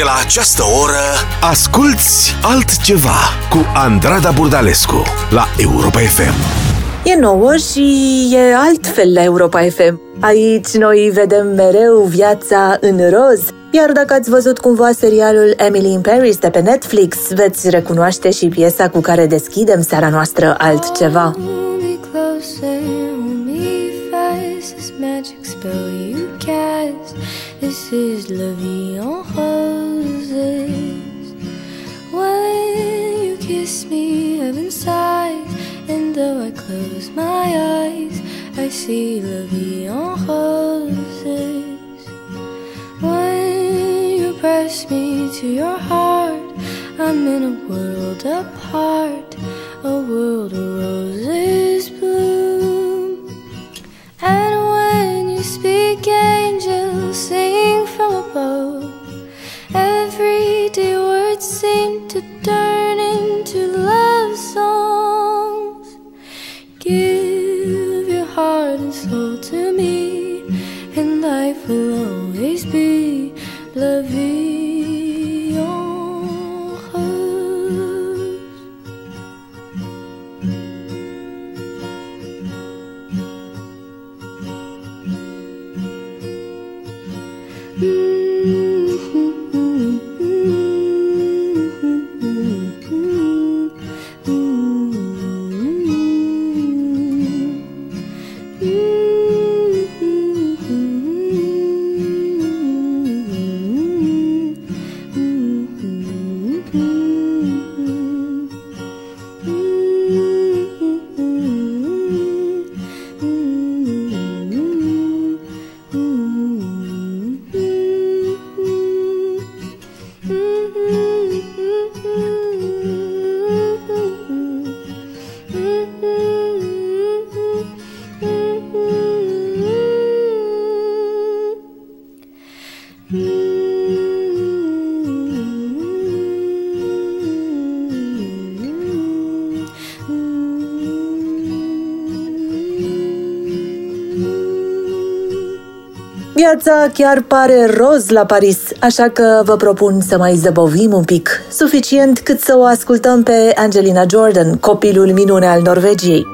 De la această oră asculți altceva cu Andrada Burdalescu la Europa FM. E nouă și e altfel la Europa FM. Aici noi vedem mereu viața în roz. Iar dacă ați văzut cumva serialul Emily in Paris de pe Netflix, veți recunoaște și piesa cu care deschidem seara noastră altceva. This is La Vie en Roses. When you kiss me, heaven sighs, and though I close my eyes, I see La Vie en Roses. When you press me to your heart, I'm in a world apart, a world of roses bloom. And when you speak, angels sing from above. Everyday words seem to turn into love songs. Give your heart and soul to me, and life will always be la vie en rose. Viața chiar pare roz la Paris, așa că vă propun să mai zăbovim un pic, suficient cât să o ascultăm pe Angelina Jordan, copilul minune al Norvegiei.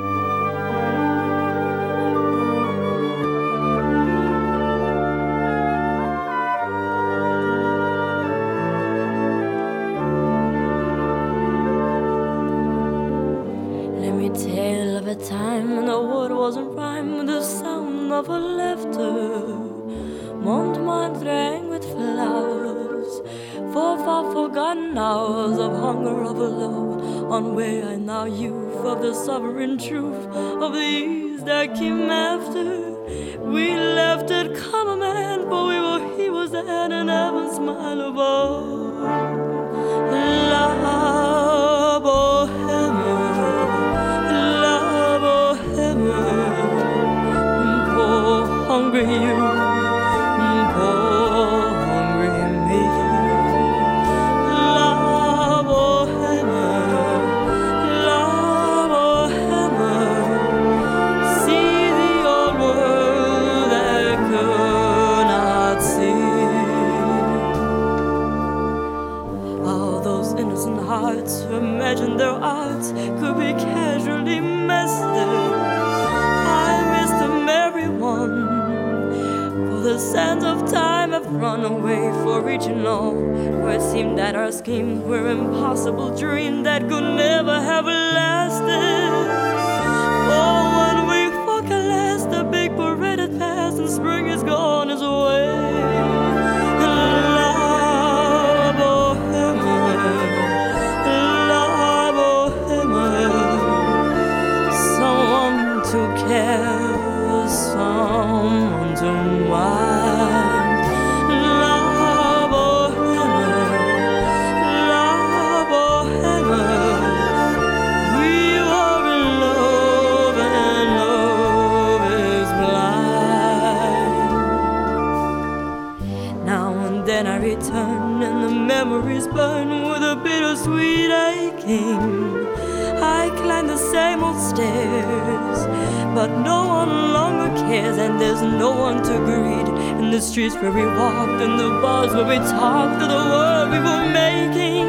But no one longer cares, and there's no one to greet. in the streets where we walked, in the bars where we talked, of the world we were making.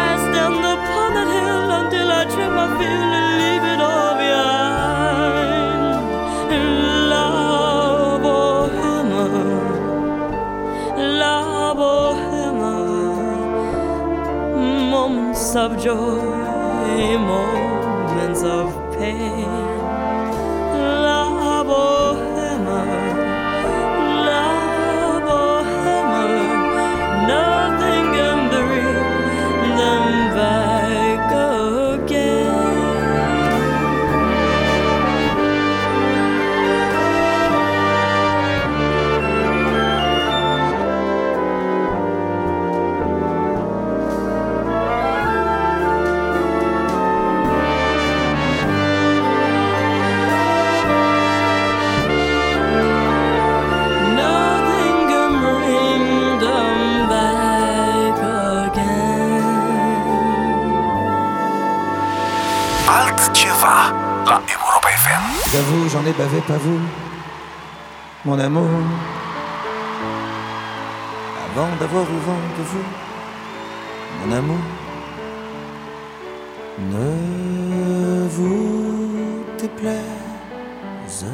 I stand upon that hill until I trip my field and leave it all behind. La Bohème, moments of joy, moments of pain. J'avoue, j'en ai bavé, pas vous, mon amour. Avant d'avoir eu vent de vous, mon amour, ne vous déplaise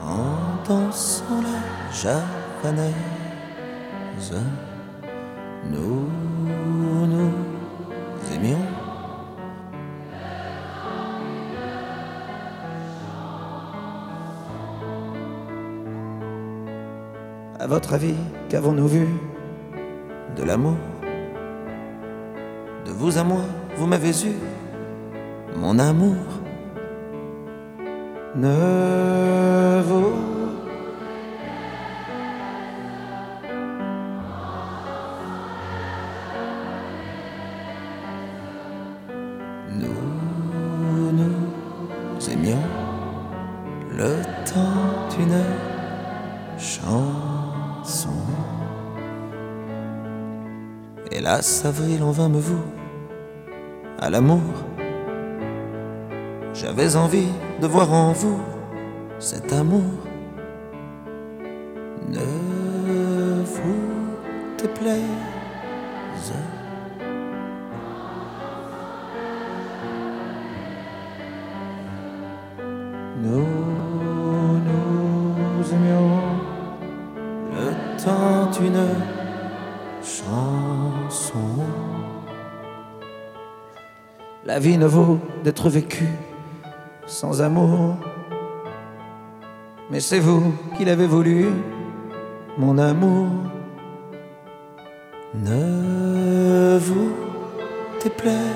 en dansant la javanaise. Nous aimions à votre avis, qu'avons-nous vu de l'amour? De vous à moi, vous m'avez eu, mon amour. Ne vous nous aimions le temps d'une chance. Hélas, avril, en vain me voue à l'amour. J'avais envie de voir en vous cet amour. Ne vous déplaise une chanson. La vie ne vaut d'être vécue sans amour, mais c'est vous qui l'avez voulu, mon amour. Ne vous déplaise.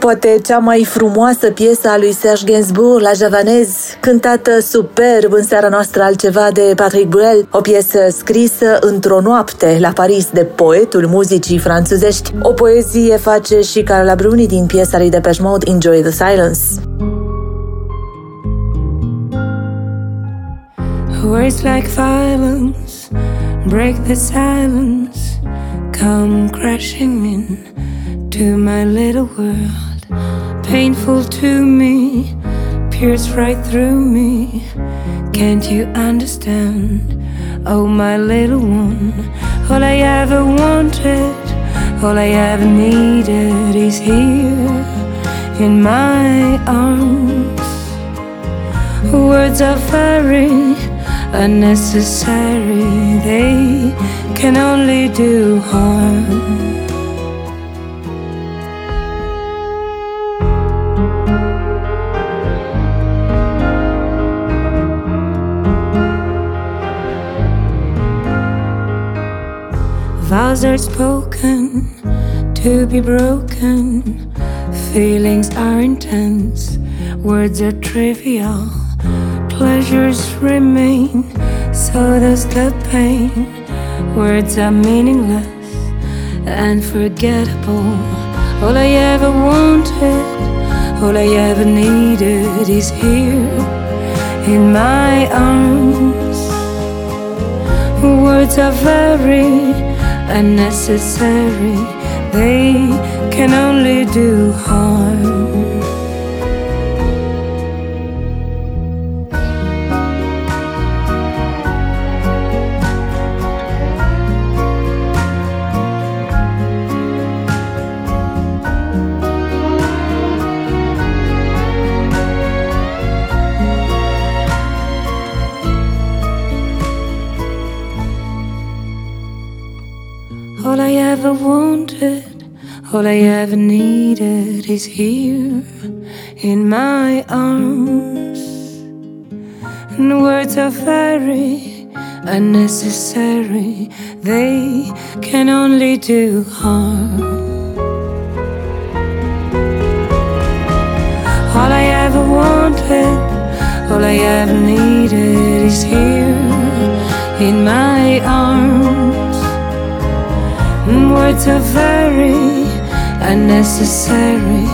Poate cea mai frumoasă piesă a lui Serge Gainsbourg, La Javanaise, cântată superb în seara noastră altceva de Patrick Bruel, o piesă scrisă într-o noapte la Paris de poetul muzicii franțuzești. O poezie face și Carla Bruni din piesa lui Depeche Mode, Enjoy the Silence. Words like violence break the silence, come crashing in to my little world, painful to me, pierce right through me. Can't you understand? Oh, my little one, all I ever wanted, all I ever needed is here in my arms. Words are very unnecessary, they can only do harm. Vows are spoken to be broken, feelings are intense, words are trivial, pleasures remain, so does the pain. Words are meaningless and forgettable, All I ever wanted, all I ever needed is here in my arms. Words are very unnecessary, they can only do harm. All I ever wanted, all I ever needed is here in my arms. And words are very unnecessary, they can only do harm. All I ever wanted, all I ever needed is here in my arms. Words are very unnecessary,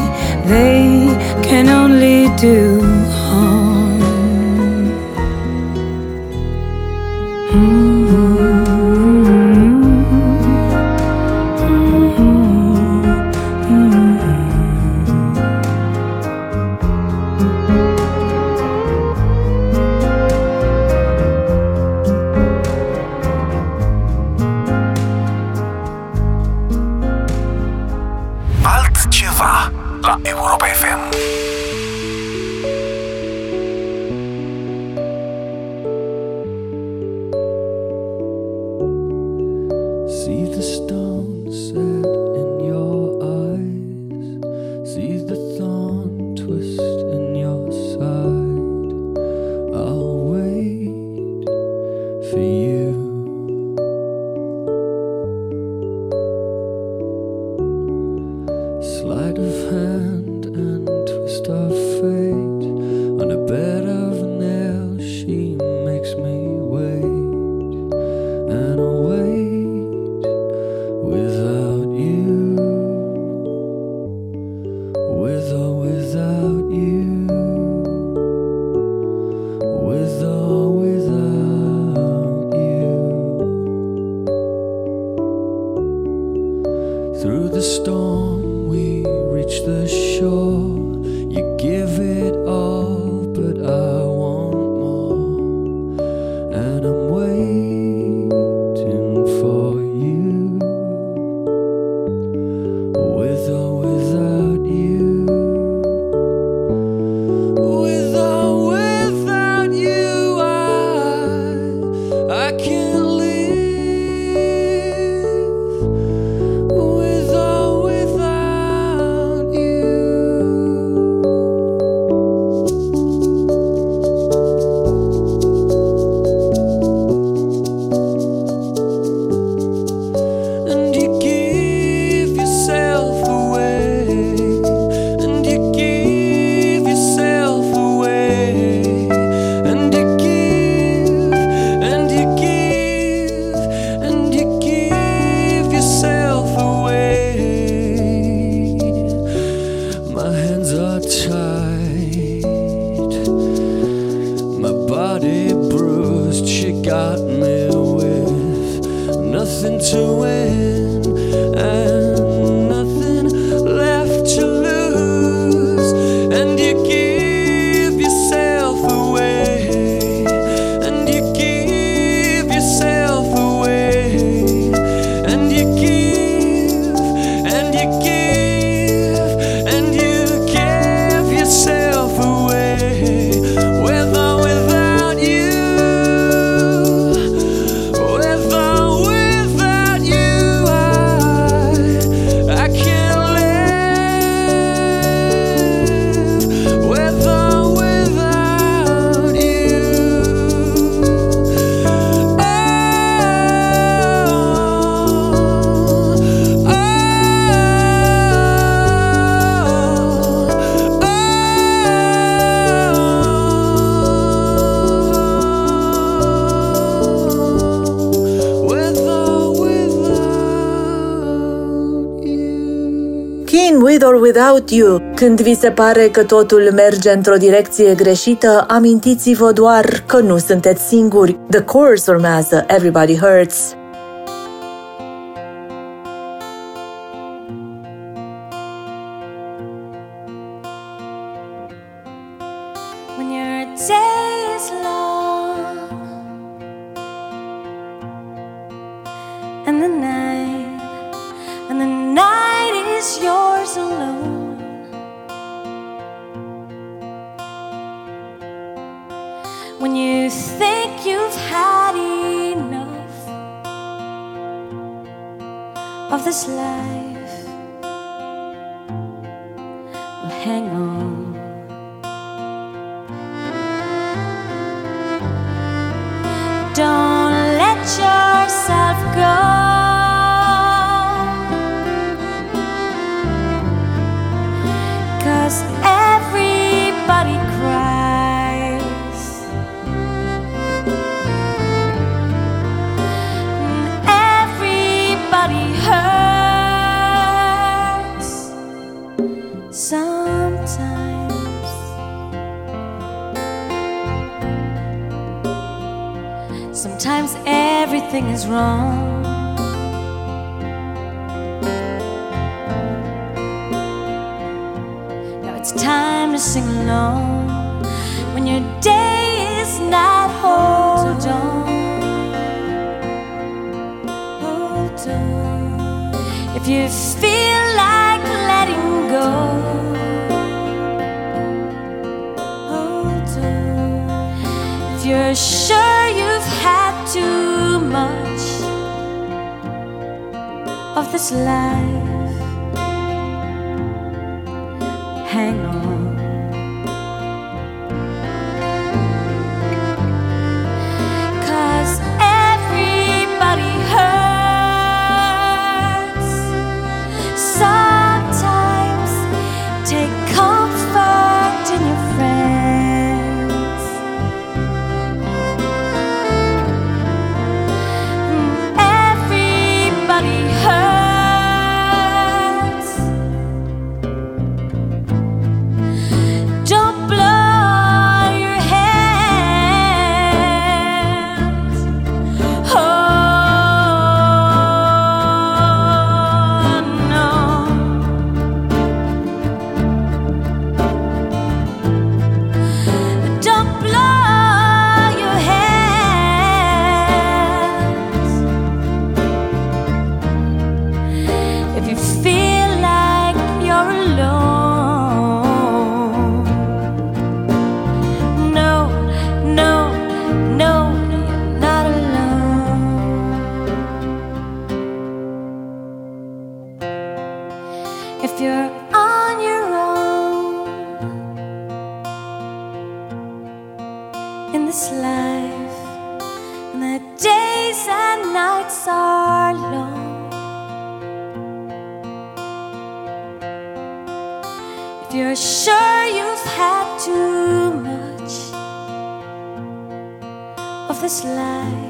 they can only do harm. Without you or without you. Când vi se pare că totul merge într-o direcție greșită, amintiți-vă doar că nu sunteți singuri. The chorus urmează, Everybody Hurts. Sometimes everything is wrong. Now it's time to sing along. When your day is not hold on, hold on. If you feel like letting go, hold on. If you're sure you've had too much of this life, hang on. If you're on your own in this life, and the days and nights are long, if you're sure you've had too much of this life,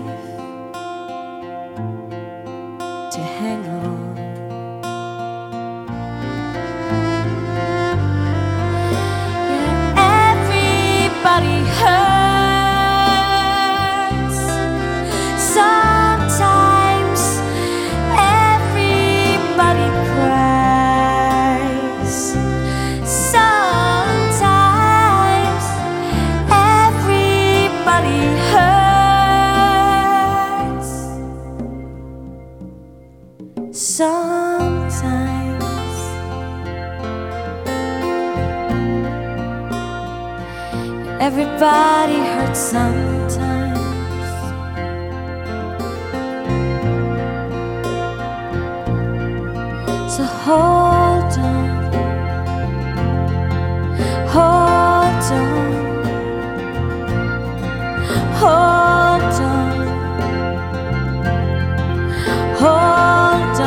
everybody hurts sometimes. So hold on, hold on, hold on, hold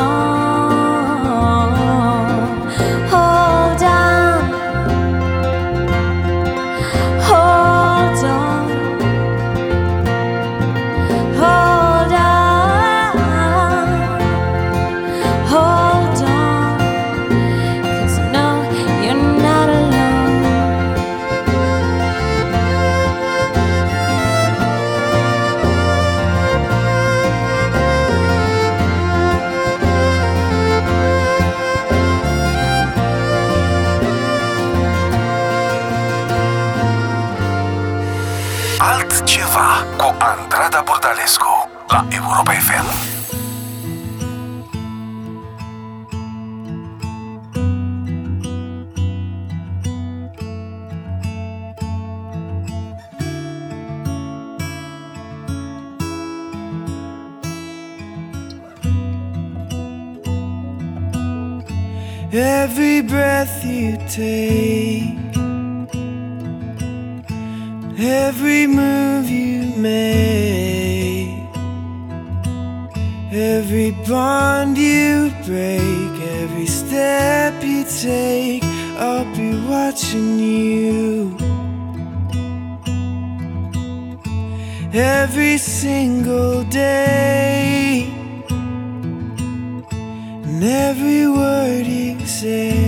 on, hold on, hold on. Hold on, altceva cu Andrada Burdalescu la Europa FM. Every breath you take, every move you make, every bond you break, every step you take, I'll be watching you. Every single day, and every word you say,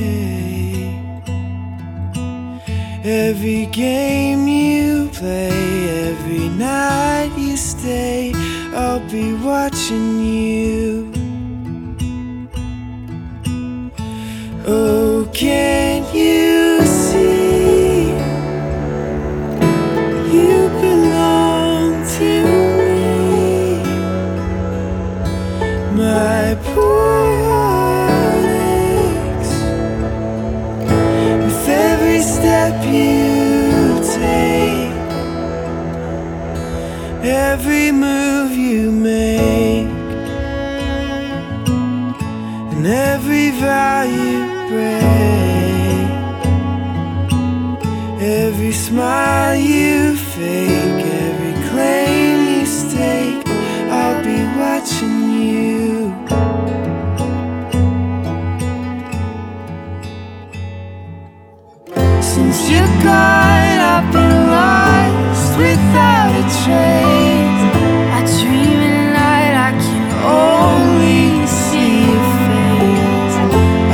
every game you play, every night you stay, I'll be watching you. Oh, can't you see, you belong to me, my poor heartaches, with every step you take, every move you make, and every vow you break, every smile you fake, every claim you stake, I'll be watching you. Since you're gone, I've been lost without a trace. I dream at night, I can only see your face.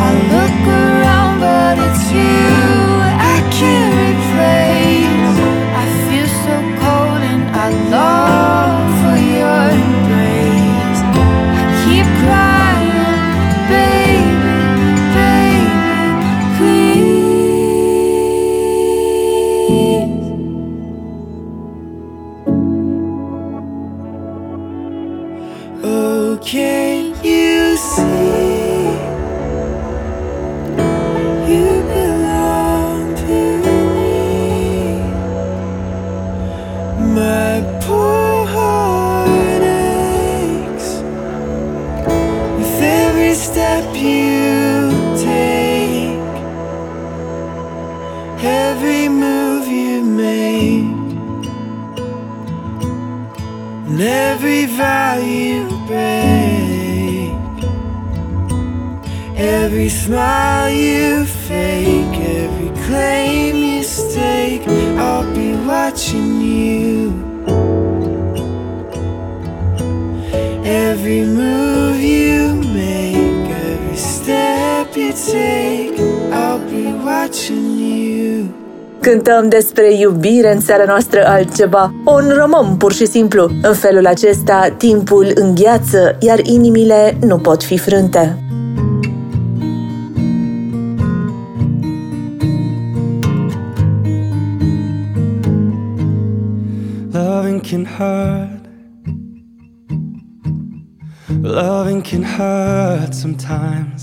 I look around, but it's you I can't replace. I feel so cold and I long for your embrace. I keep crying, baby, baby, please. Oh, can't you see, you belong to me, my poor heart aches, with every step you take, every move you make, and every vow you break, every smile you fake, every claim you stake, I'll be watching you. Every move you make, every step you take, I'll be watching you. Cântăm despre iubire în seara noastră altceva. O înrămăm pur și simplu. În felul acesta, timpul îngheață, iar inimile nu pot fi frânte. Loving can hurt. Loving can hurt sometimes.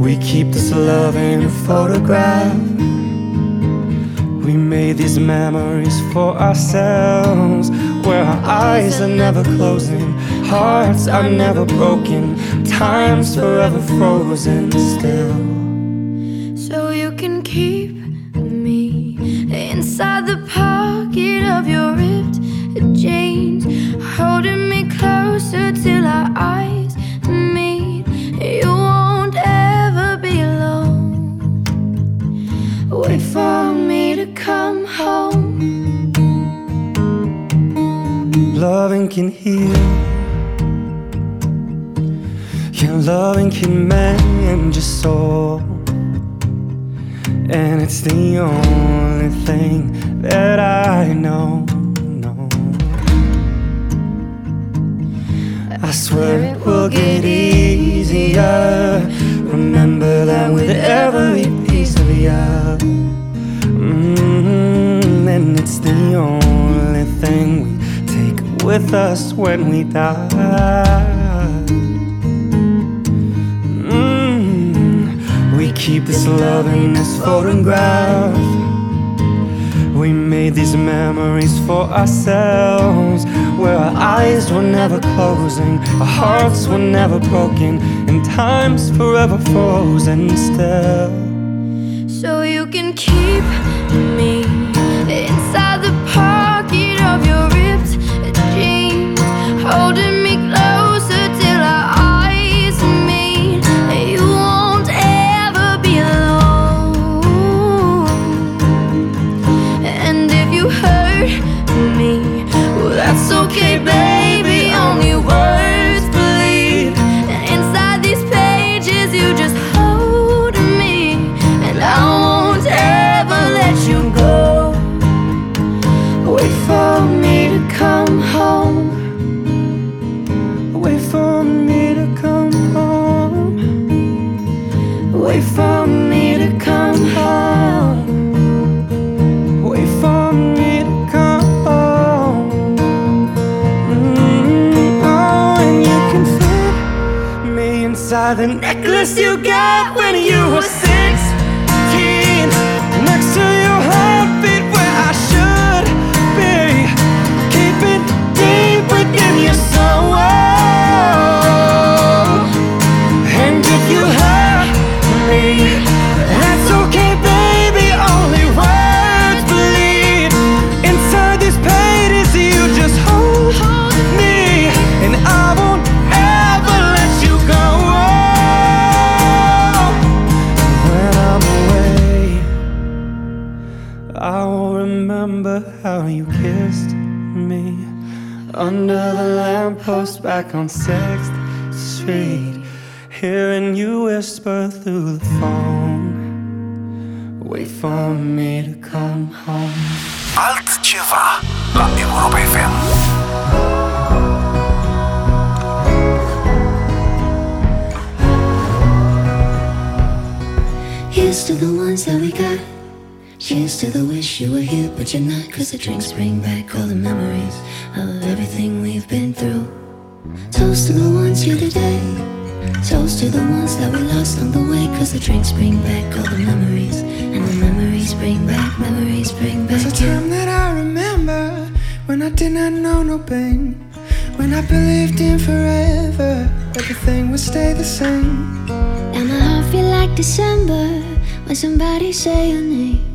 We keep this love in a photograph. We made these memories for ourselves, where our eyes are never closing, hearts are never broken, time's forever frozen still. So you can keep me inside the pocket of your ripped jeans, holding me closer till our eyes meet. You wait for me to come home. can heal. Your loving can mend your soul, and it's the only thing that I know. No. I swear it will get easier. Remember that with every piece of you. And it's the only thing we take with us when we die. We keep this love in this photograph. We made these memories for ourselves, where our eyes were never closing, our hearts were never broken, and time's forever frozen still. So you can keep me inside the pocket of your ripped jeans, holding me closer till our eyes meet. You won't ever be alone. And if you hurt me, well, that's okay, baby. Only words bleed. Inside these pages, you just hold me, and I won't ever let you go. Wait for me to come home. Wait for me to come home. Wait for me to come home. Wait for me to come home. Mm-hmm. Oh, and you can fit me inside the necklace you got when you were 16, next to your heartbeat where I should. Within your soul, and if you hurt me, that's okay, baby. Only words bleed. Inside these pages, you just hold me, and I won't ever let you go. When I'm away, I will remember how you kissed me under the lamppost back on 6th Street, hearing you whisper through the phone. Wait for me to come home. Altceva la Europa FM. Here's to the ones that we got. Cheers to the wish you were here, but you're not. Cause the drinks bring back all the memories of everything we've been through. Toast to the ones here today. Toast to the ones that we lost on the way. Cause the drinks bring back all the memories, and the memories bring back, memories bring back. There's a time that I remember, when I did not know no pain, when I believed in forever, everything would stay the same. And my heart feel like December, when somebody say your name.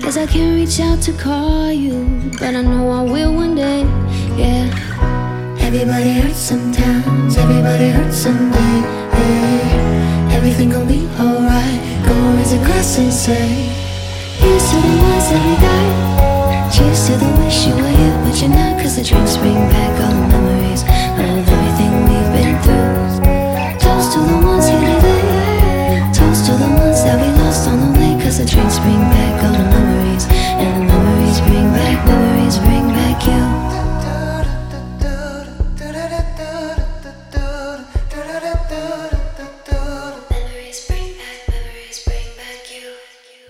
Cause I can't reach out to call you, but I know I will one day, yeah. Everybody hurts sometimes, everybody hurts someday, hey. Everything gon' be alright, gonna raise a glass and say here's to the ones that we got. Cheers to the wish you were here, but you're not. Cause the drinks bring back all the memories of everything we've been through. Toast to the ones here today. Toast to the ones that we lost on the way. Cause the drinks bring back all the memories, and the memories bring back you. Memories bring back you.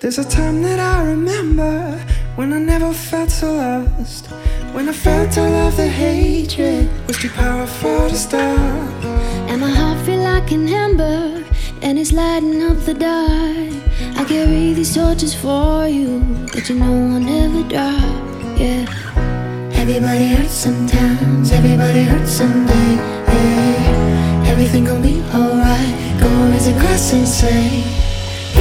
There's a time that I remember, when I never felt so lost, when I felt all of the hatred was too powerful to stop. And my heart feel like an ember, and it's lighting up the dark. I carry these torches for you, but you know I'll never die, yeah. Everybody hurts sometimes, everybody hurts someday, hey. Everything gon' be alright, gonna raise a glass and say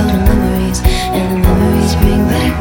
all the memories, and the memories bring back you.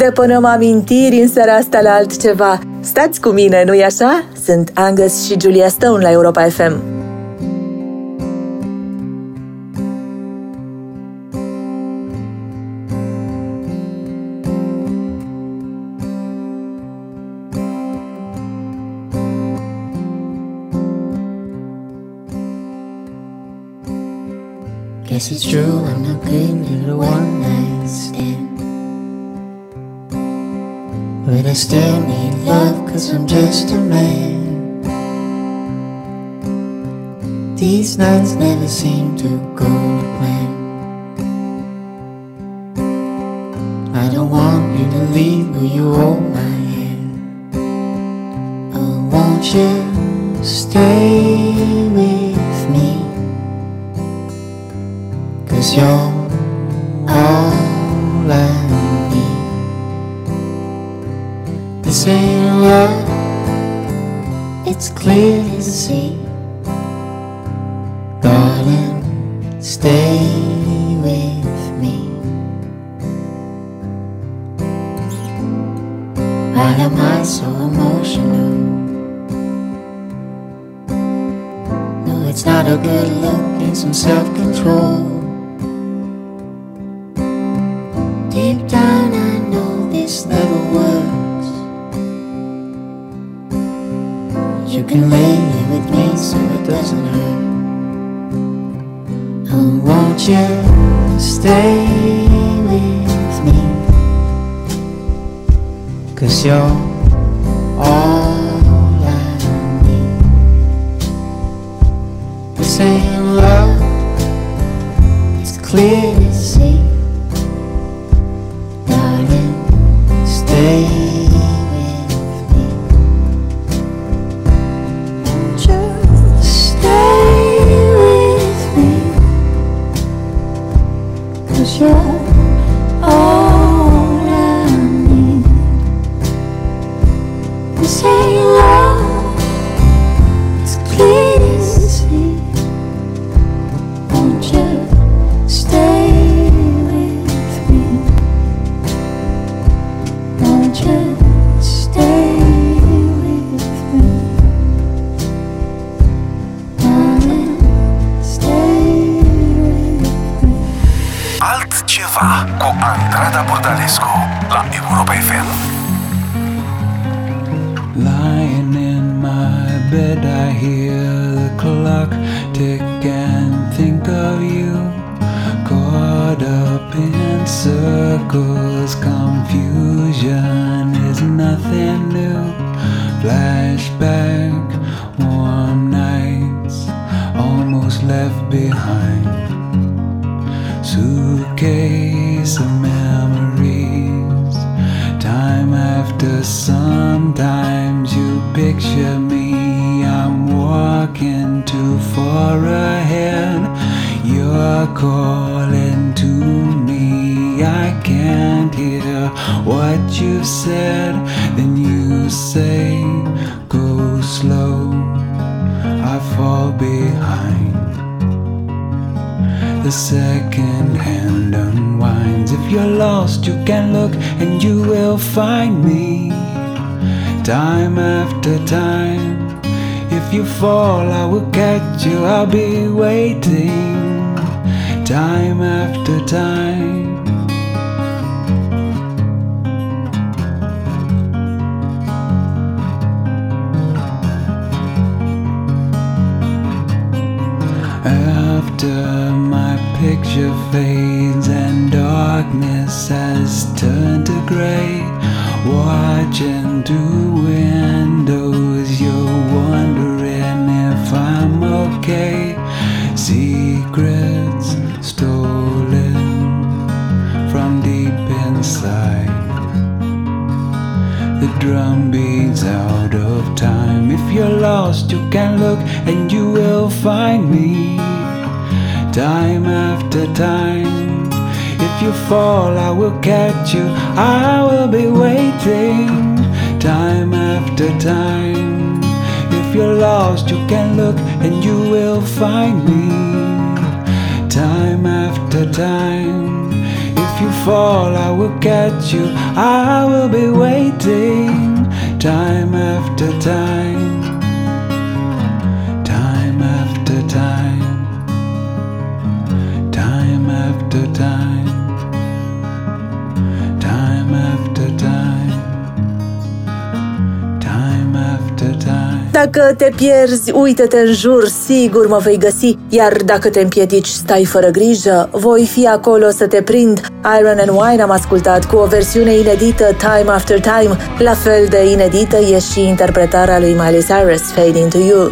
de până mă amintiri în seara asta la altceva. Stați cu mine, nu-i așa? Sunt Angus și Giulia Stone la Europa FM. Guess it's true, I'm not good at a one-night stand. But I still need love, cause I'm just a man. These nights never seem to go to plan. I don't want you to leave, but you hold my hand. Oh, won't you stay with me? Cause you're all I need. This ain't love, it's clear to see. Darling, stay with me. Why am I so emotional? No, it's not a good look, it's some self-control. Deep down I know this never works. You can lay here with me so it doesn't hurt. Oh, won't you stay with me? Cause you're all I need. This ain't love, it's clear to see. you fall, I will catch you. I will be waiting time after time, time after time, time after time, time after time, time after time. Dacă te pierzi, uită-te în jur, sigur mă vei găsi. Iar dacă te împiedici, stai fără grijă, voi fi acolo să te prind. Iron and Wine am ascultat cu o versiune inedită, Time After Time. La fel de inedită e și interpretarea lui Miley Cyrus, Fade Into You.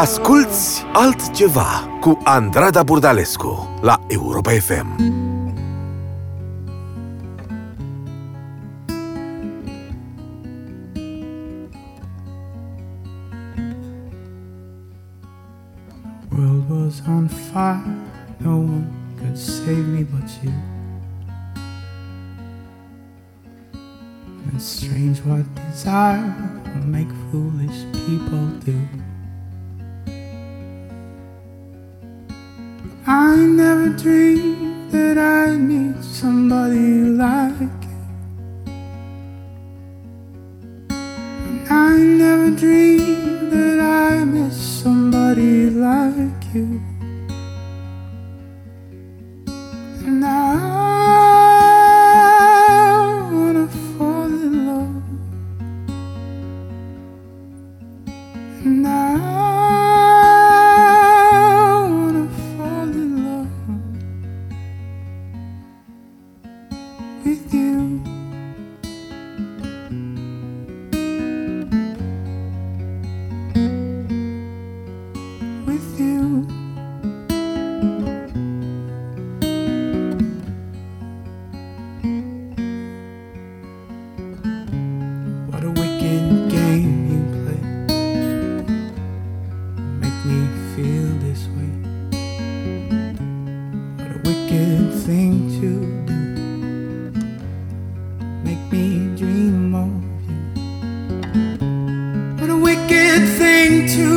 Asculți altceva cu Andrada Burdalescu la Europa FM. World was on fire, no one could save me but you. It's strange what desire will make foolish people do. I never dreamed that I'd meet somebody like you. And I never dreamed that I miss somebody like you. And I wanna fall in love.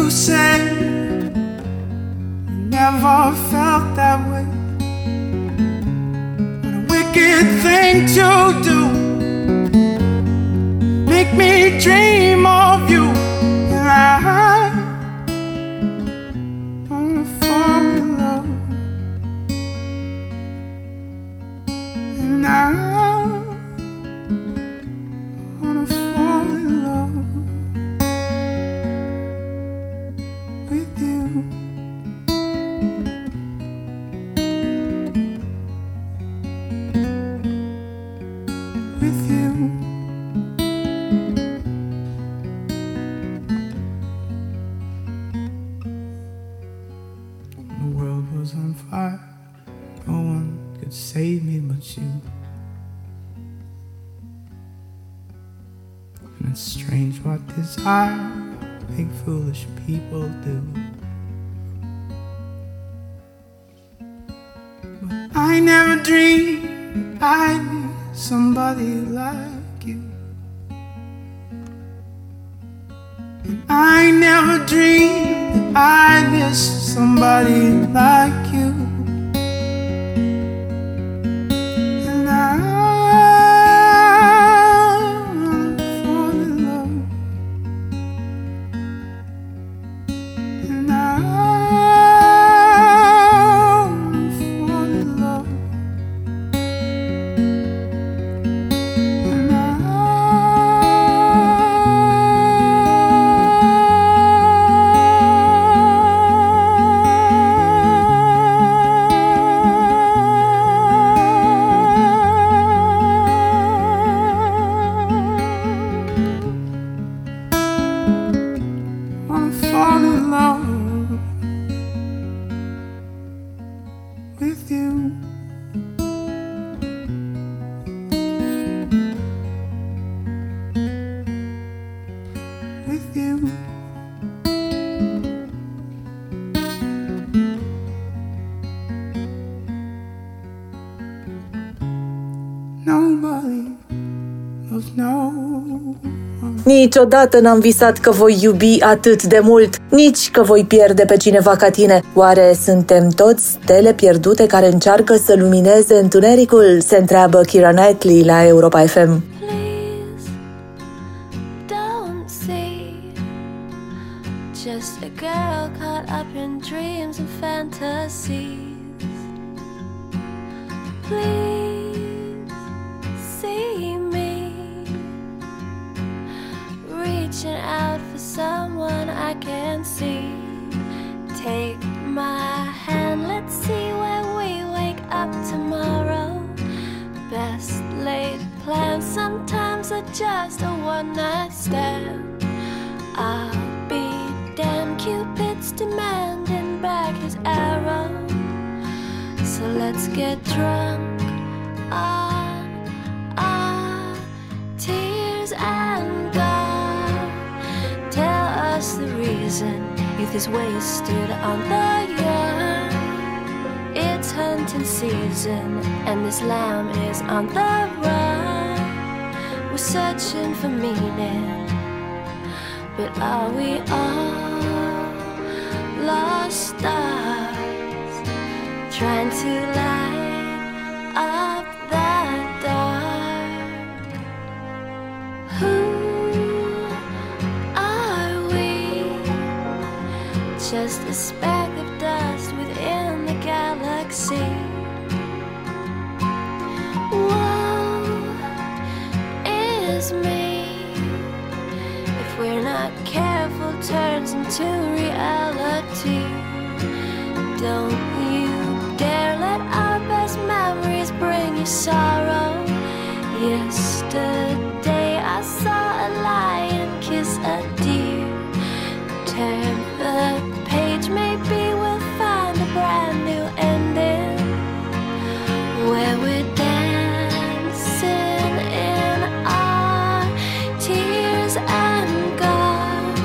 you said you never felt that way. What a wicked thing to do. Make me dream of you. And I'm gonna fall in love. And I'm gonna fall in love with you. With you. Save me but you. And it's strange what desire make foolish people do. But I never dreamed I'd be somebody like you. And I never dreamed I'd miss somebody like you. Niciodată n-am visat că voi iubi atât de mult, nici că voi pierde pe cineva ca tine. Oare suntem toți stele pierdute care încearcă să lumineze întunericul? Se întreabă Keira Knightley la Europa FM. Just a speck of dust within the galaxy. Woe is me. If we're not careful, turns into reality. Don't you dare let our best memories bring you sorrow. Yesterday I saw a lion kiss a deer. Turn the maybe we'll find a brand new ending where we're dancing in our tears and gone.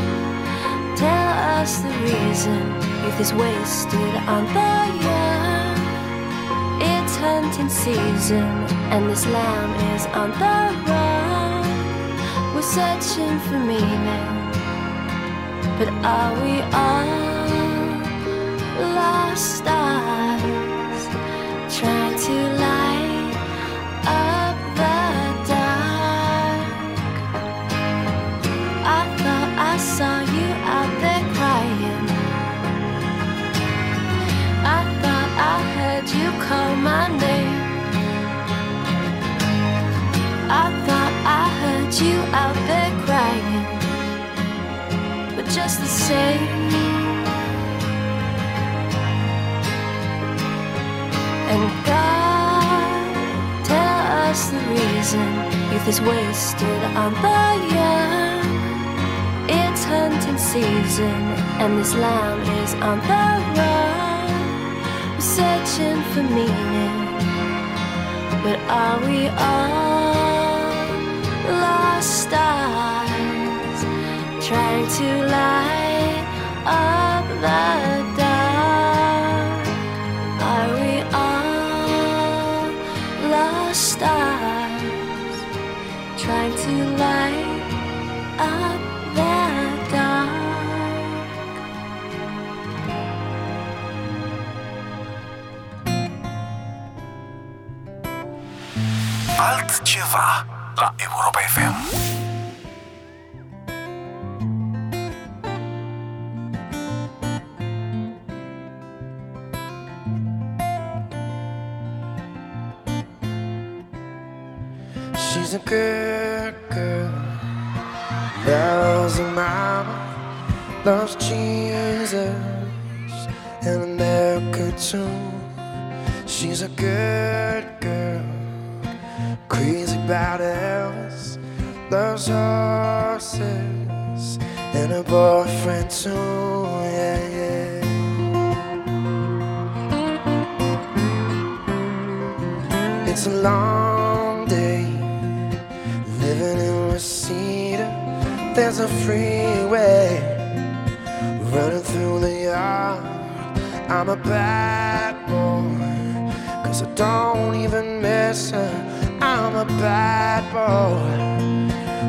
Tell us the reason youth is wasted on the young. It's hunting season and this lamb is on the run. We're searching for meaning. but are we all lost stars trying to light up the dark? I thought I saw you out there crying. I thought I heard you call my name. I thought I heard you out there crying. But just the same, and God tell us the reason youth is wasted on the young. It's hunting season and this land is on the run. We're searching for meaning, but are we all lost stars trying to light up the dark? Are we all lost stars trying to light up the dark? Altceva la Europa FM. She's a good girl, loves her mama, loves Jesus and America too. She's a good girl, crazy about Elvis, loves horses and her boyfriend too, yeah, yeah. It's a long day living in Reseda, there's a freeway running through the yard. I'm a bad boy, cause I don't even miss her. I'm a bad boy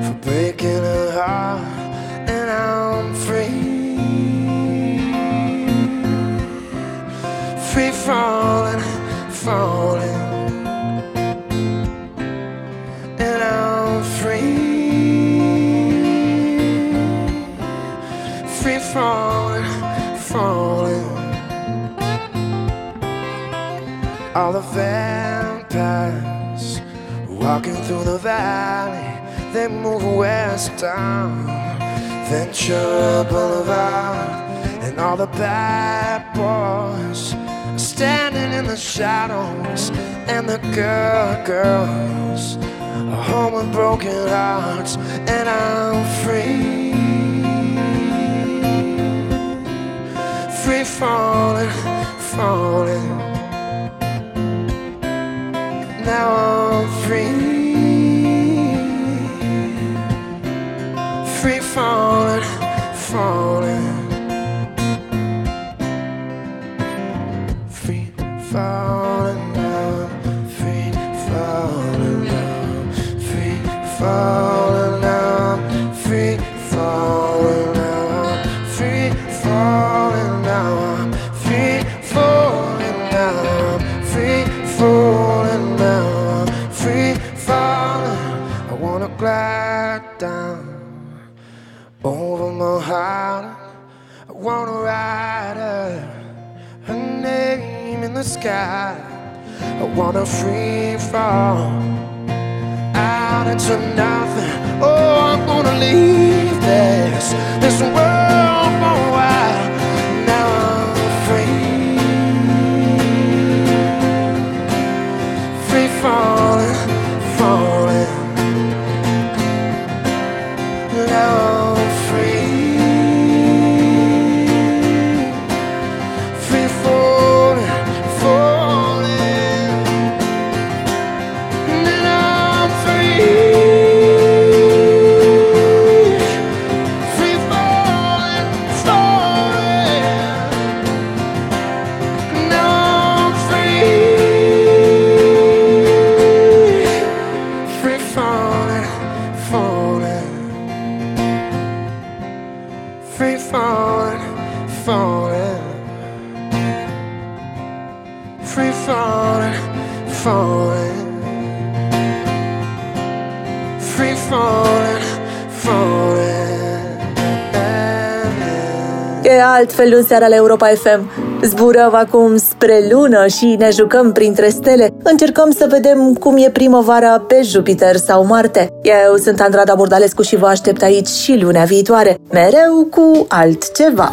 for breaking her heart, and I'm free. Free falling, falling. Falling, falling. All the vampires walking through the valley, they move west down Ventura Boulevard. And all the bad boys are standing in the shadows, and the good girls are home with broken hearts. And I'm free. Free falling, falling. Now I'm free. Free falling, falling. Free falling now. Free falling now. Free falling now. Free falling now. Free falling. Glide down over Manhattan, I wanna ride her, her name in the sky. I wanna free fall out into nothing. Oh, I'm gonna leave this world for a while. Now I'm free, free falling, falling. Now I'm free, free falling, falling. And then I'm free, free falling, falling. Now I'm free, free falling, falling. E altfel în seara la Europa FM. Zburăm acum spre lună și ne jucăm printre stele. Încercăm să vedem cum e primăvara pe Jupiter sau Marte. Eu sunt Andrada Burdalescu și vă aștept aici și lunea viitoare, mereu cu altceva.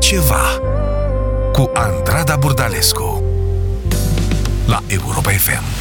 Ceva cu Andrada Burdalescu la Europa FM.